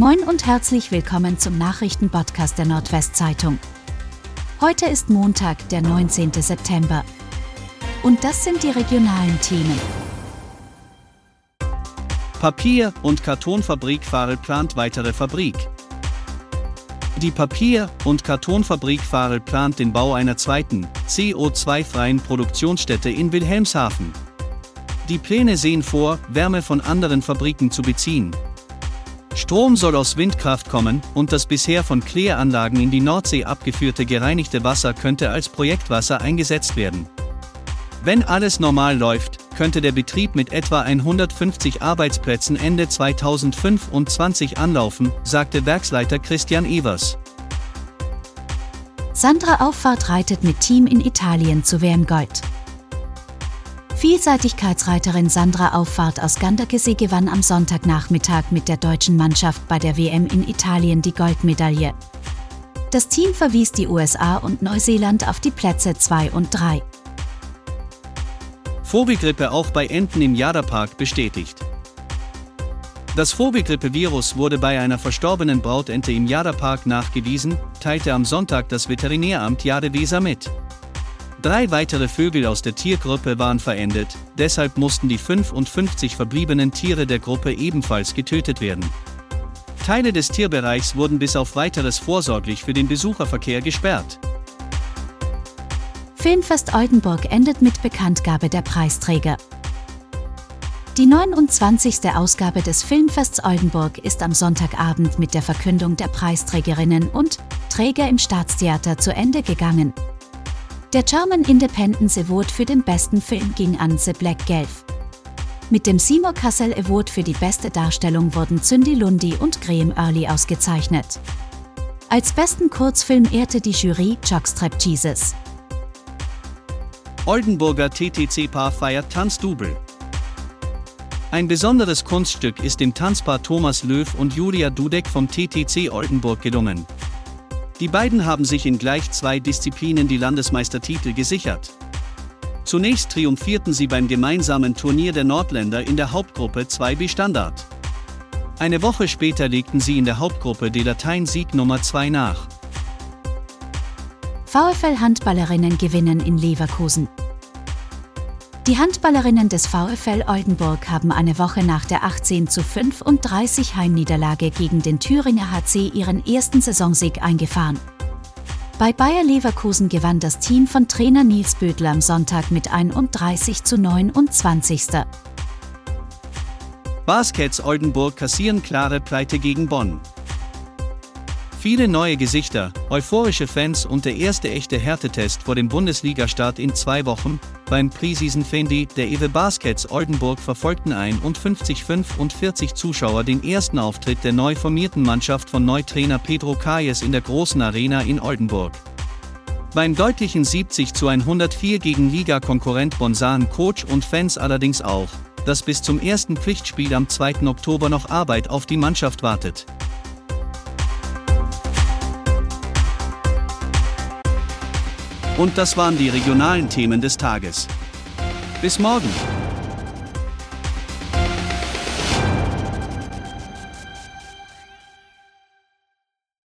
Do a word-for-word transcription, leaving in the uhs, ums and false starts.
Moin und herzlich willkommen zum Nachrichtenpodcast der Nordwestzeitung. Heute ist Montag, der neunzehnten September. Und das sind die regionalen Themen. Papier- und Kartonfabrik Farel plant weitere Fabrik. Die Papier- und Kartonfabrik Farel plant den Bau einer zweiten, C O zwei freien Produktionsstätte in Wilhelmshaven. Die Pläne sehen vor, Wärme von anderen Fabriken zu beziehen. Strom soll aus Windkraft kommen und das bisher von Kläranlagen in die Nordsee abgeführte gereinigte Wasser könnte als Projektwasser eingesetzt werden. Wenn alles normal läuft, könnte der Betrieb mit etwa hundertfünfzig Arbeitsplätzen Ende zweitausendfünfundzwanzig anlaufen, sagte Werksleiter Christian Evers. Sandra Auffahrt reitet mit Team in Italien zu W M Gold. Vielseitigkeitsreiterin Sandra Auffahrt aus Ganderkesee gewann am Sonntagnachmittag mit der deutschen Mannschaft bei der W M in Italien die Goldmedaille. Das Team verwies die U S A und Neuseeland auf die Plätze zwei und drei. Vogelgrippe auch bei Enten im Jaderpark bestätigt. Das Vogelgrippevirus wurde bei einer verstorbenen Brautente im Jaderpark nachgewiesen, teilte am Sonntag das Veterinäramt Jadeweser mit. Drei weitere Vögel aus der Tiergruppe waren verendet, deshalb mussten die fünfundfünfzig verbliebenen Tiere der Gruppe ebenfalls getötet werden. Teile des Tierbereichs wurden bis auf Weiteres vorsorglich für den Besucherverkehr gesperrt. Filmfest Oldenburg endet mit Bekanntgabe der Preisträger. Die neunundzwanzigste Ausgabe des Filmfests Oldenburg ist am Sonntagabend mit der Verkündung der Preisträgerinnen und Träger im Staatstheater zu Ende gegangen. Der German Independence Award für den besten Film ging an The Black Guelph. Mit dem Seymour Cassel Award für die beste Darstellung wurden Zündi Lundi und Graeme Early ausgezeichnet. Als besten Kurzfilm ehrte die Jury Chuckstrap Jesus. Oldenburger T T C-Paar feiert Tanzdouble. Ein besonderes Kunststück ist dem Tanzpaar Thomas Löw und Julia Dudek vom T T C Oldenburg gelungen. Die beiden haben sich in gleich zwei Disziplinen die Landesmeistertitel gesichert. Zunächst triumphierten sie beim gemeinsamen Turnier der Nordländer in der Hauptgruppe zwei B Standard. Eine Woche später legten sie in der Hauptgruppe die Latein-Sieg Nummer zwei nach. VfL-Handballerinnen gewinnen in Leverkusen. Die Handballerinnen des VfL Oldenburg haben eine Woche nach der achtzehn zu fünfunddreißig Heimniederlage gegen den Thüringer H C ihren ersten Saisonsieg eingefahren. Bei Bayer Leverkusen gewann das Team von Trainer Nils Bödler am Sonntag mit einunddreißig zu neunundzwanzig. Baskets Oldenburg kassieren klare Pleite gegen Bonn. Viele neue Gesichter, euphorische Fans und der erste echte Härtetest vor dem Bundesligastart in zwei Wochen beim Preseason-Finale der Ewe Baskets Oldenburg verfolgten einundfünfzig bis fünfundvierzig Zuschauer den ersten Auftritt der neu formierten Mannschaft von Neutrainer Pedro Cayes in der großen Arena in Oldenburg. Beim deutlichen siebzig zu hundertvier gegen Liga-Konkurrent Bonn sahen Coach und Fans allerdings auch, dass bis zum ersten Pflichtspiel am zweiten Oktober noch Arbeit auf die Mannschaft wartet. Und das waren die regionalen Themen des Tages. Bis morgen!